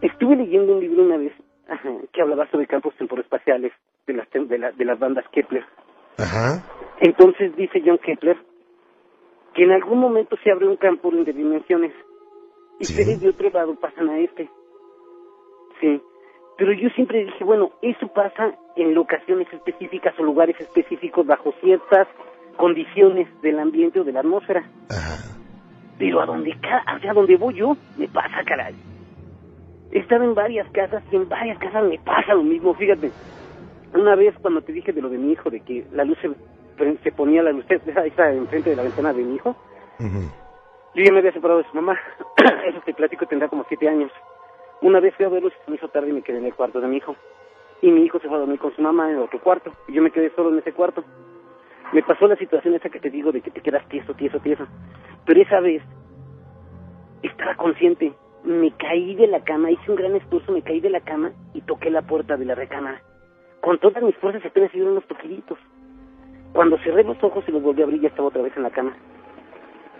Estuve leyendo un libro una vez que hablaba sobre campos temporaespaciales de las bandas Kepler. Ajá. Entonces dice John Kepler que en algún momento se abre un campo de dimensiones y seres de otro lado pasan a este. Sí, pero yo siempre dije, bueno, eso pasa en locaciones específicas o lugares específicos bajo ciertas condiciones del ambiente o de la atmósfera. Ajá. Pero hacia donde voy yo, me pasa, caray. He estado en varias casas y en varias casas me pasa lo mismo, fíjate. Una vez cuando te dije de lo de mi hijo, de que la luz se ponía, la luz esa enfrente de la ventana de mi hijo, yo ya me había separado de su mamá. Eso te platico, tendrá como 7 años. Una vez fui a verlos, se me hizo tarde y me quedé en el cuarto de mi hijo. Y mi hijo se fue a dormir con su mamá en otro cuarto. Y yo me quedé solo en ese cuarto. Me pasó la situación esa que te digo de que te quedas tieso. Pero esa vez estaba consciente. Me caí de la cama, hice un gran esfuerzo, me caí de la cama y toqué la puerta de la recámara. Con todas mis fuerzas apenas dieron unos toquillitos. Cuando cerré los ojos y los volví a abrir, ya estaba otra vez en la cama.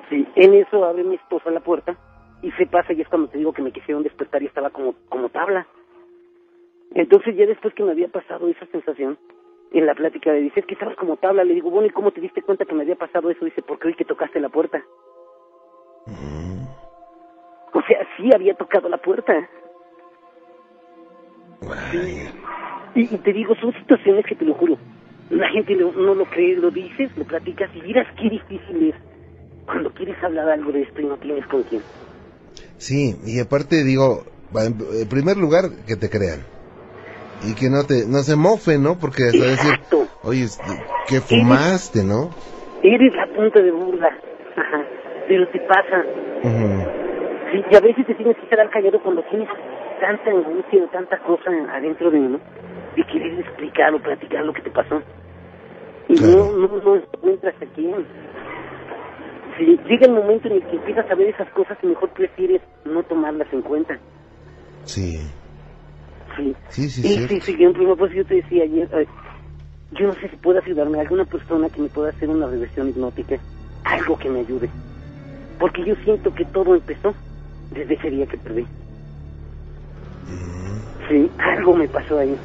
Sí, en eso abre mi esposa la puerta. Y se pasa, y es cuando te digo que me quisieron despertar y estaba como tabla. Entonces ya después que me había pasado esa sensación, en la plática le dice, es que estabas como tabla. Le digo, bueno, ¿y cómo te diste cuenta que me había pasado eso? Dice, porque oí que tocaste la puerta. O sea, sí había tocado la puerta. Sí. Y te digo, son situaciones que te lo juro, la gente no lo cree, lo dices, lo platicas y miras qué difícil es cuando quieres hablar algo de esto y no tienes con quién. Sí, y aparte digo, en primer lugar, que te crean. Y que no se mofen, ¿no? Porque hasta decir, oye, ¿qué fumaste, no? Eres la punta de burla, ajá, pero te pasa. Sí, y a veces te tienes que estar al callado cuando tienes tanta angustia o tanta cosa adentro de uno, de querer explicar o platicar lo que te pasó. Y claro, no encuentras a quién. Si llega el momento en el que empiezas a ver esas cosas y mejor prefieres no tomarlas en cuenta. Sí, yo en primer lugar, yo te decía ayer, yo no sé si puedo ayudarme, alguna persona que me pueda hacer una regresión hipnótica, algo que me ayude, porque yo siento que todo empezó desde ese día que perdí. Sí, algo me pasó ahí,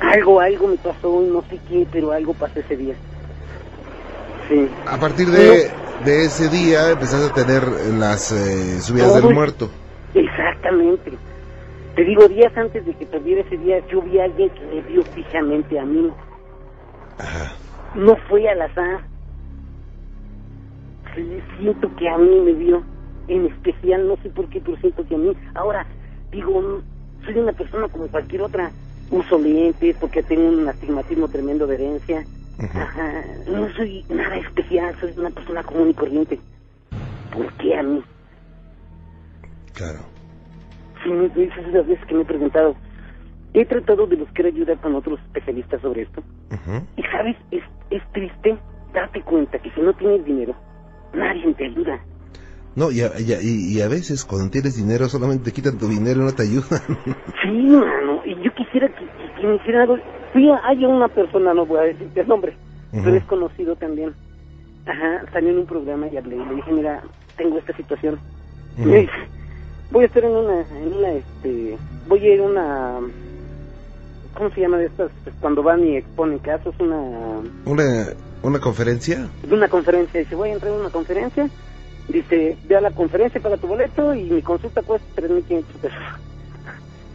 algo me pasó, no sé qué, pero algo pasó ese día. Sí. A partir de ese día empezaste a tener las subidas del muerto. Exactamente. Te digo, días antes de que perdiera ese día, yo vi a alguien que me vio fijamente a mí. Ajá. No fue al azar. Sí, siento que a mí me vio. En especial, no sé por qué, pero siento que a mí. Ahora, digo, soy una persona como cualquier otra. Uso lentes porque tengo un astigmatismo tremendo de herencia. Ajá. No soy nada especial, soy una persona común y corriente. ¿por qué a mí? Claro. Si me dices una vez que me he preguntado, he tratado de buscar ayuda con otros especialistas sobre esto. Y sabes, es triste darte cuenta que si no tienes dinero, nadie te ayuda. No, y a veces cuando tienes dinero solamente te quitan tu dinero y no te ayudan. Sí, mano, y yo quisiera que me hicieran algo. Sí, hay una persona, no voy a decir el nombre, pero es conocido también. Ajá, salió en un programa y hablé, le dije, mira, tengo esta situación. Y me dice, voy a estar voy a ir a una, ¿cómo se llama de estas? Cuando van y exponen casos, ¿Una conferencia? Una conferencia, dice, voy a entrar a una conferencia. Dice, ve a la conferencia, paga tu boleto y mi consulta cuesta 3,500 pesos.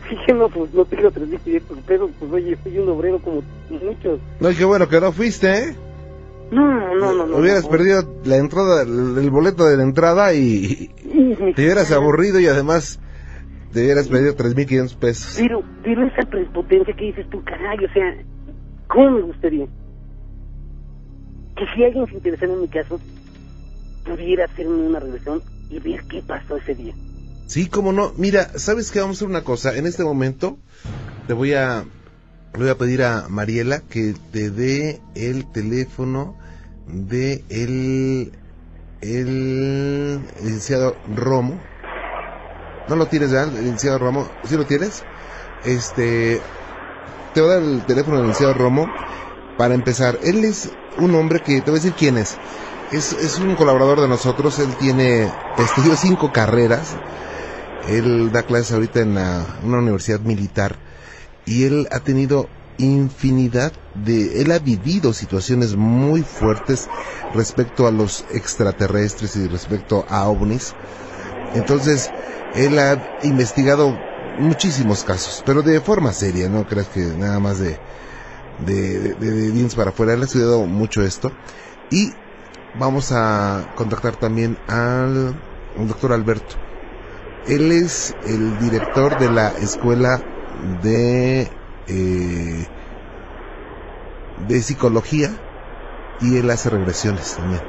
Dije, no, pues no tengo 3,500 pesos, pues oye, soy un obrero como muchos. No, qué bueno que no fuiste, ¿eh? No. Hubieras perdido la entrada, el boleto de la entrada y te hubieras aburrido y además te hubieras perdido 3,500 pesos. Pero esa prepotencia que dices tú, caray, o sea, ¿cómo me gustaría? Que si alguien se interesara en mi caso, pudiera hacerme una regresión y ver qué pasó ese día. Sí, cómo no. Mira, ¿sabes qué? Vamos a hacer una cosa. En este momento le voy a pedir a Mariela que te dé el teléfono de el licenciado Romo. ¿No lo tienes ya, el licenciado Romo? ¿Sí lo tienes? Te voy a dar el teléfono del licenciado Romo para empezar. Él es un hombre que, te voy a decir quién es. Es un colaborador de nosotros. Él estudió 5 carreras. Él da clases ahorita en una universidad militar. Y él ha tenido él ha vivido situaciones muy fuertes respecto a los extraterrestres y respecto a ovnis. Entonces, él ha investigado muchísimos casos, pero de forma seria, no creas que nada más de dientes para afuera. Él ha estudiado mucho esto. Y vamos a contactar también al doctor Alberto. Él es el director de la escuela de psicología y él hace regresiones también.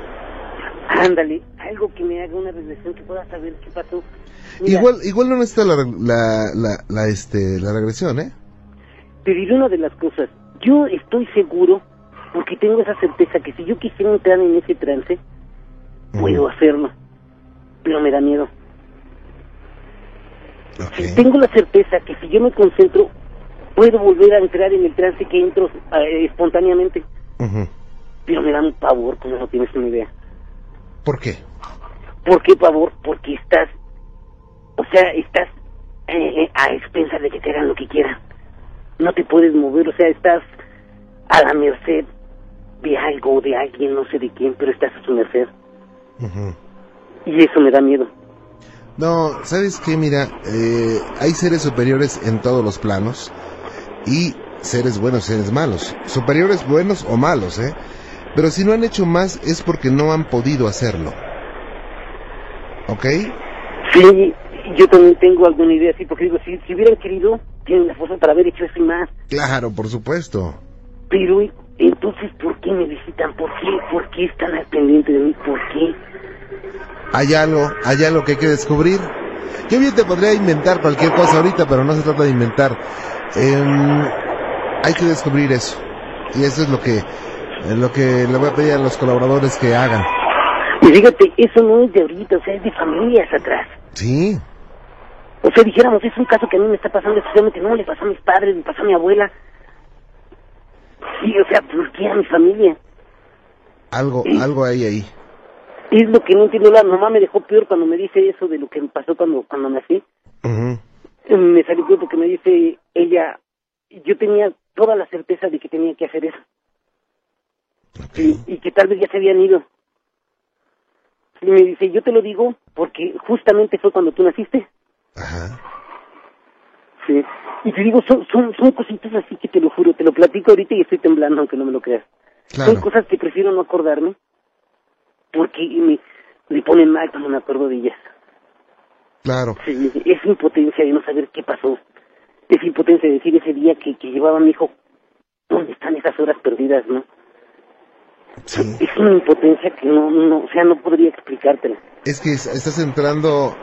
Ándale, algo que me haga una regresión que pueda saber qué pasó. Mira, igual no necesita la regresión, ¿eh? Pero y una de las cosas, yo estoy seguro, porque tengo esa certeza que si yo quisiera entrar en ese trance, puedo hacerlo, pero me da miedo. Okay. Tengo la certeza que si yo me concentro, puedo volver a entrar en el trance que entro espontáneamente, pero me da un pavor, como no tienes una idea. ¿Por qué? ¿Por qué pavor? Porque estás a expensas de que te hagan lo que quieran. No te puedes mover, o sea, estás a la merced de algo, de alguien, no sé de quién, pero estás a su merced. Y eso me da miedo. No, ¿sabes qué? Mira, hay seres superiores en todos los planos y seres buenos, seres malos. Superiores buenos o malos, ¿eh? Pero si no han hecho más es porque no han podido hacerlo. ¿Ok? Sí, yo también tengo alguna idea, sí, porque digo, si hubieran querido, tienen la fuerza para haber hecho eso y más. Claro, por supuesto. Pero entonces, ¿por qué me visitan? ¿Por qué están al pendiente de mí? ¿Por qué? Hay algo que hay que descubrir. Yo bien te podría inventar cualquier cosa ahorita, pero no se trata de inventar. Hay que descubrir eso. Y eso es lo que le voy a pedir a los colaboradores que hagan. Y fíjate, eso no es de ahorita, o sea, es de familias atrás. Sí. O sea, dijéramos, es un caso que a mí me está pasando especialmente, no, le pasó a mis padres, le pasó a mi abuela. Sí, o sea, ¿por qué a mi familia? Algo hay ahí. Es lo que no entiendo. La mamá me dejó peor cuando me dice eso de lo que me pasó cuando nací. Me salió peor porque me dice ella, yo tenía toda la certeza de que tenía que hacer eso. Okay. Y que tal vez ya se habían ido. Y me dice, yo te lo digo porque justamente fue cuando tú naciste. Ajá. Sí. Y te digo, son cositas así que te lo juro, te lo platico ahorita y estoy temblando aunque no me lo creas. Claro. Son cosas que prefiero no acordarme. Porque me ponen mal cuando me acuerdo de ellas. Claro. Sí, es impotencia de no saber qué pasó. Es impotencia de decir ese día que llevaba a mi hijo, ¿dónde están esas horas perdidas, no? Sí. Es una impotencia que no, o sea, no podría explicártela. Es que estás entrando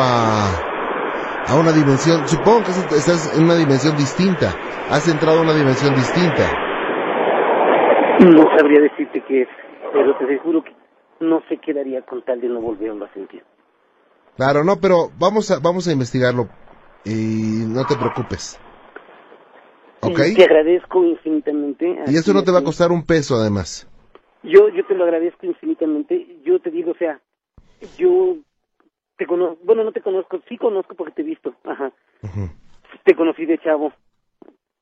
a una dimensión, supongo que estás en una dimensión distinta. Has entrado a una dimensión distinta. No sabría decirte qué es, pero te juro que no se quedaría con tal de no volverlo a sentir. Claro, no, pero vamos a investigarlo y no te preocupes. Okay. Te agradezco infinitamente. Y eso no te va a costar un peso, además. Yo te lo agradezco infinitamente. Yo te digo, o sea, yo te conozco, bueno, no te conozco, sí conozco porque te he visto, ajá. Uh-huh. Te conocí de chavo,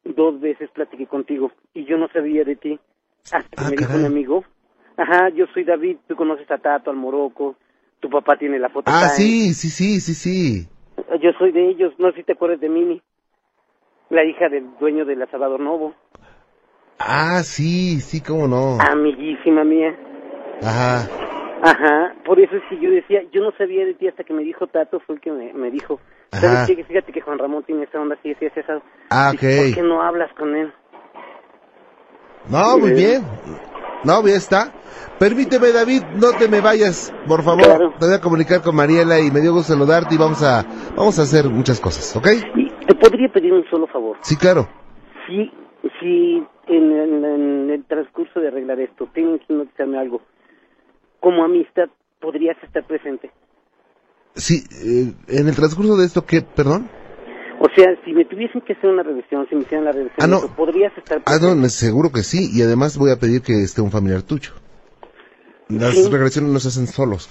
2 veces platiqué contigo y yo no sabía de ti hasta que me dijo un amigo. Ajá, yo soy David, tú conoces a Tato, al Moroco, tu papá tiene la foto. Ah, sí. Yo soy de ellos, no sé si te acuerdas de Mimi. La hija del dueño de la Salvador Novo. Ah, sí, cómo no. Amiguísima mía. Ajá. Ajá, por eso sí, yo decía, yo no sabía de ti hasta que me dijo Tato, fue el que me dijo. Ajá. ¿Sabes qué? Fíjate que Juan Ramón tiene esa onda así, es esa. Ah, ok. ¿Por qué no hablas con él? No, muy bien. No, ya está. Permíteme, David, no te me vayas, por favor. Claro. Te voy a comunicar con Mariela y me dio gusto saludarte y vamos a hacer muchas cosas, ¿ok? Sí. ¿Te podría pedir un solo favor? Sí, claro. Sí, en el transcurso de arreglar esto, tengo que notarme algo. Como amistad, ¿podrías estar presente? Sí, en el transcurso de esto, ¿qué? ¿Perdón? O sea, si me tuviesen que hacer una revisión, si me hicieran la revisión, no. ¿Podrías estar presente? Ah, no, seguro que sí, y además voy a pedir que esté un familiar tuyo. Las regresiones no se hacen solos.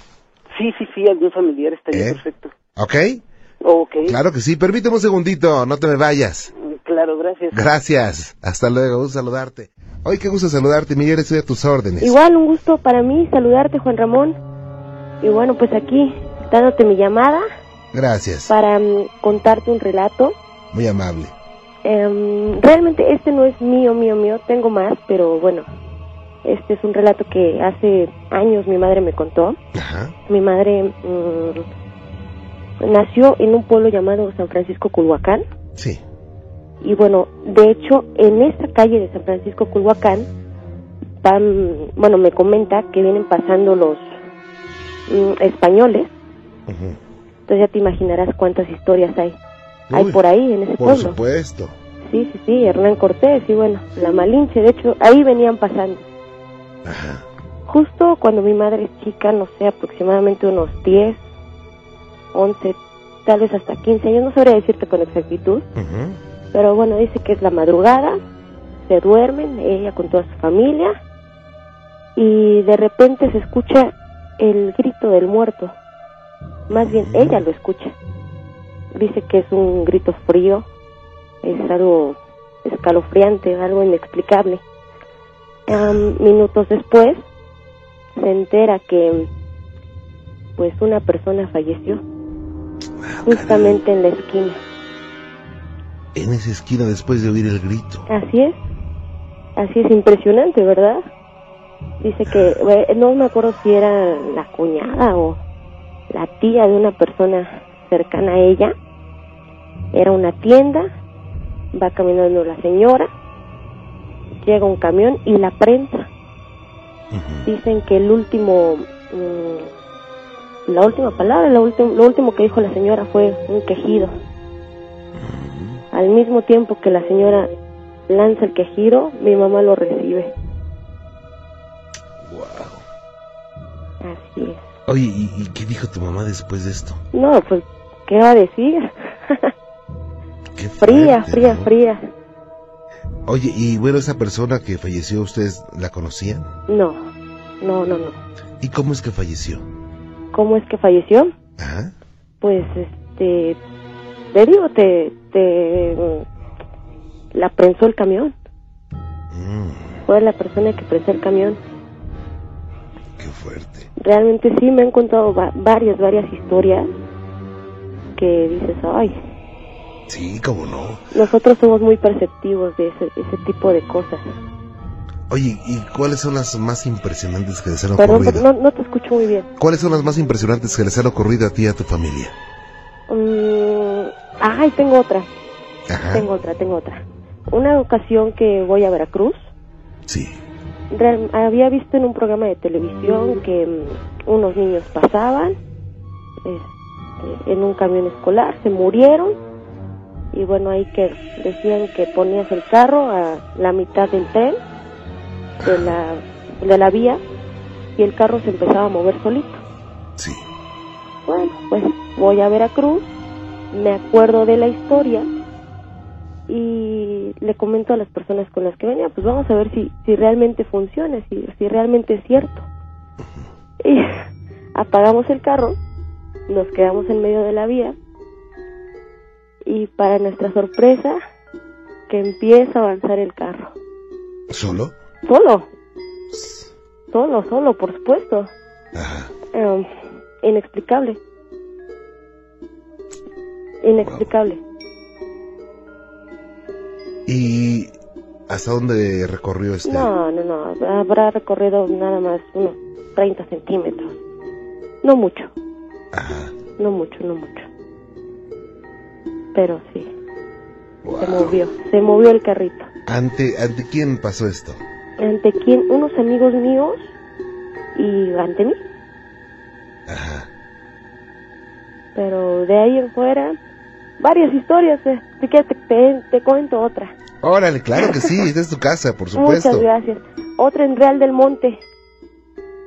Sí, algún familiar estaría perfecto. ¿Ok? Okay. Claro que sí, permíteme un segundito, no te me vayas. Claro, gracias. Gracias, hasta luego, un gusto saludarte. Hoy qué gusto saludarte, Miguel, estoy a tus órdenes. Igual, un gusto para mí saludarte, Juan Ramón. Y bueno, pues aquí, dándote mi llamada. Gracias. Para contarte un relato. Muy amable. Realmente este no es mío, tengo más, pero bueno, este es un relato que hace años mi madre me contó. Ajá. Mi madre... nació en un pueblo llamado San Francisco Culhuacán. Sí. Y bueno, de hecho, en esta calle de San Francisco Culhuacán, me comenta que vienen pasando los españoles. Uh-huh. Entonces ya te imaginarás cuántas historias hay por ahí en ese pueblo. Por supuesto. Sí, Hernán Cortés y bueno, la Malinche, de hecho, ahí venían pasando. Ajá. Justo cuando mi madre es chica, no sé, aproximadamente unos 10, 11, tal vez hasta 15, yo no sabría decirte con exactitud. Uh-huh. Pero bueno, dice que es la madrugada, se duermen, ella con toda su familia, y de repente se escucha el grito del muerto. Más bien, ella lo escucha. Dice que es un grito frío, es algo escalofriante, algo inexplicable. Minutos después, se entera que pues una persona falleció. Justamente caray. En la esquina. En esa esquina después de oír el grito. Así es, impresionante, ¿verdad? Dice que, no me acuerdo si era la cuñada o la tía de una persona cercana a ella. Era una tienda, va caminando la señora, llega un camión y la prensa. Uh-huh. Dicen que el último... la última palabra, lo último que dijo la señora fue un quejido. Al mismo tiempo que la señora lanza el quejido, mi mamá lo recibe. Wow. Así es. Oye, ¿y qué dijo tu mamá después de esto? No, pues, ¿qué va a decir? Qué fuerte, fría. Oye, y bueno, ¿esa persona que falleció, ustedes la conocían? No. ¿Y cómo es que falleció? ¿Cómo es que falleció? Ajá. Pues, te digo, la prensó el camión. Fue la persona que prensó el camión. Qué fuerte. Realmente sí, me han contado varias historias que dices, ay. Sí, cómo no. Nosotros somos muy perceptivos de ese tipo de cosas. Oye, ¿y cuáles son las más impresionantes que les han ocurrido? Perdón, no te escucho muy bien. ¿Cuáles son las más impresionantes que les han ocurrido a ti y a tu familia? Tengo otra. Ajá. Tengo otra. Una ocasión que voy a Veracruz. Sí. había visto en un programa de televisión que unos niños pasaban en un camión escolar, se murieron, y bueno, ahí que decían que ponías el carro a la mitad del tren, de la vía, y el carro se empezaba a mover solito. Sí. Bueno, pues voy a Veracruz, me acuerdo de la historia y le comento a las personas con las que venía, pues vamos a ver si realmente funciona, si realmente es cierto. Y apagamos el carro, nos quedamos en medio de la vía y para nuestra sorpresa que empieza a avanzar el carro. ¿Solo? Solo, por supuesto. Ajá. Inexplicable. Wow. ¿Y hasta dónde recorrió este? No, habrá recorrido nada más unos 30 centímetros. No mucho. Ajá. No mucho. Pero sí. Wow. Se movió el carrito. ¿Ante quién pasó esto? ¿Ante quién? Unos amigos míos y ante mí. Ajá. Pero de ahí en fuera, varias historias. Si quieres te cuento otra. Órale, claro que sí, esta es tu casa, por supuesto. Muchas gracias. Otra en Real del Monte.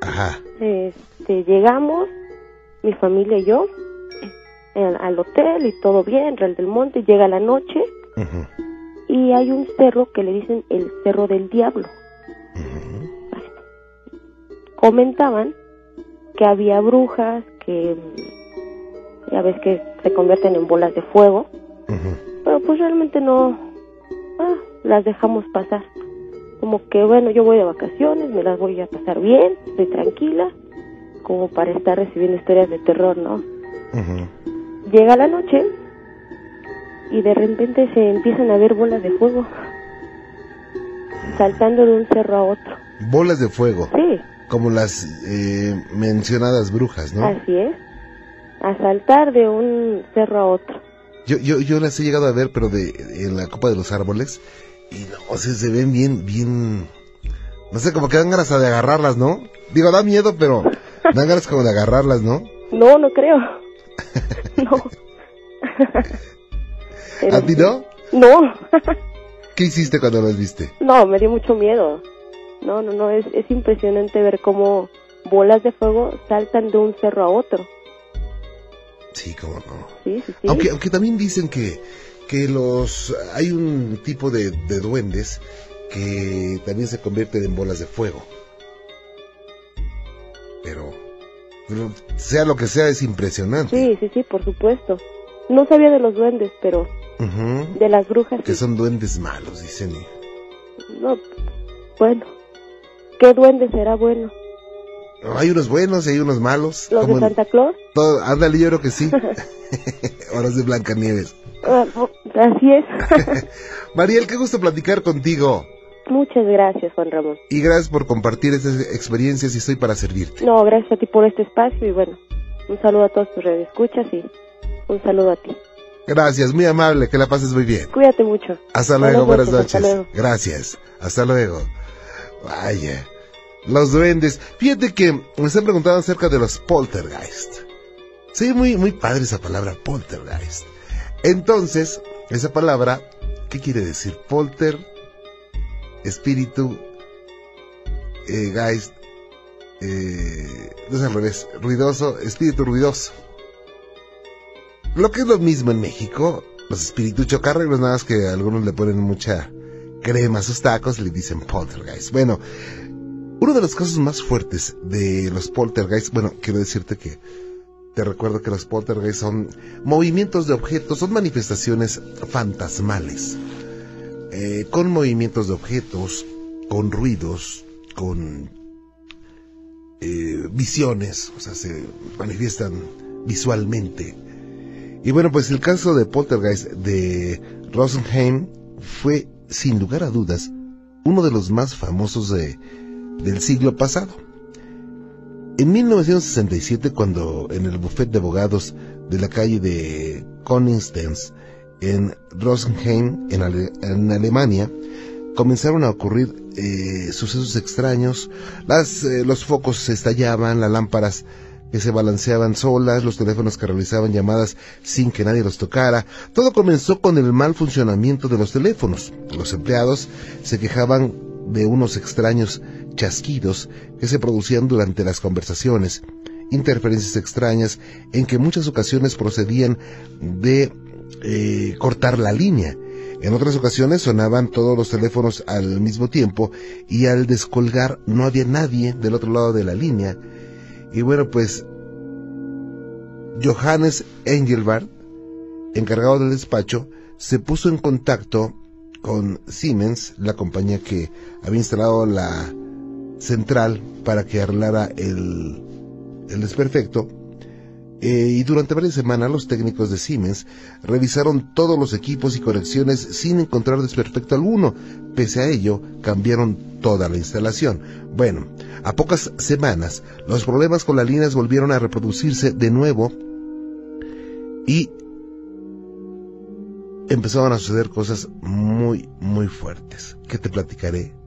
Ajá. Llegamos, mi familia y yo, al hotel y todo bien, Real del Monte. Llega la noche. Ajá. Y hay un cerro que le dicen el Cerro del Diablo. Vale. Comentaban que había brujas, que ya ves que se convierten en bolas de fuego. Pero pues realmente no, las dejamos pasar. Como que bueno, yo voy de vacaciones, me las voy a pasar bien, estoy tranquila, como para estar recibiendo historias de terror, ¿no? Llega la noche y de repente se empiezan a ver bolas de fuego saltando de un cerro a otro. ¿Bolas de fuego? Sí. Como las mencionadas brujas, ¿no? Así es. A saltar de un cerro a otro. Yo las he llegado a ver, pero en la copa de los árboles. Y no, o sea, se ven bien... No sé, como que dan ganas de agarrarlas, ¿no? Digo, da miedo, pero dan ganas como de agarrarlas, ¿no? No creo. No. ¿A ti no? No. ¿Qué hiciste cuando las viste? No, me dio mucho miedo. No, es impresionante ver cómo bolas de fuego saltan de un cerro a otro. Sí, cómo no. Sí. Aunque también dicen que hay un tipo de duendes que también se convierten en bolas de fuego. Pero sea lo que sea, es impresionante. Sí, por supuesto. No sabía de los duendes, pero de las brujas. Que son duendes malos, dicen. No, bueno. ¿Qué duende será bueno? Hay unos buenos y hay unos malos. ¿Los de Santa Claus? Ándale, yo creo que sí. Horas de Blancanieves. Así es. Mariel, qué gusto platicar contigo. Muchas gracias, Juan Ramón. Y gracias por compartir estas experiencias y estoy para servirte. No, gracias a ti por este espacio y bueno, un saludo a todos tus radioescuchas y un saludo a ti. Gracias, muy amable, que la pases muy bien. Cuídate mucho. Hasta luego, buenas noches. Hasta luego. Gracias, hasta luego. Vaya. Los duendes. Fíjate que me están preguntando acerca de los poltergeist. Sí, muy, muy padre esa palabra, poltergeist. Entonces, esa palabra, ¿qué quiere decir? Polter, espíritu, geist, no es al revés, ruidoso, espíritu ruidoso. Lo que es lo mismo en México, los espíritus chocarreglos, nada más que algunos le ponen mucha crema a sus tacos y le dicen poltergeist. Bueno, uno de los casos más fuertes de los poltergeist, bueno, quiero decirte que te recuerdo que los poltergeist son movimientos de objetos, son manifestaciones fantasmales, con movimientos de objetos, con ruidos, con visiones, o sea, se manifiestan visualmente. Y bueno, pues el caso de poltergeist de Rosenheim fue, sin lugar a dudas, uno de los más famosos del siglo pasado. En 1967, cuando en el bufete de abogados de la calle de Königstein en Rosenheim, en Alemania, comenzaron a ocurrir sucesos extraños. Los focos se estallaban, las lámparas que se balanceaban solas, los teléfonos que realizaban llamadas sin que nadie los tocara. Todo comenzó con el mal funcionamiento de los teléfonos. Los empleados se quejaban de unos extraños chasquidos que se producían durante las conversaciones, interferencias extrañas en que muchas ocasiones procedían de cortar la línea. En otras ocasiones sonaban todos los teléfonos al mismo tiempo y al descolgar no había nadie del otro lado de la línea. Y bueno, pues Johannes Engelbart, encargado del despacho, se puso en contacto con Siemens, la compañía que había instalado la central para que arreglara el desperfecto. Y durante varias semanas los técnicos de Siemens revisaron todos los equipos y conexiones sin encontrar desperfecto alguno. Pese a ello, cambiaron toda la instalación. Bueno, a pocas semanas, los problemas con las líneas volvieron a reproducirse de nuevo y empezaron a suceder cosas muy, muy fuertes, que te platicaré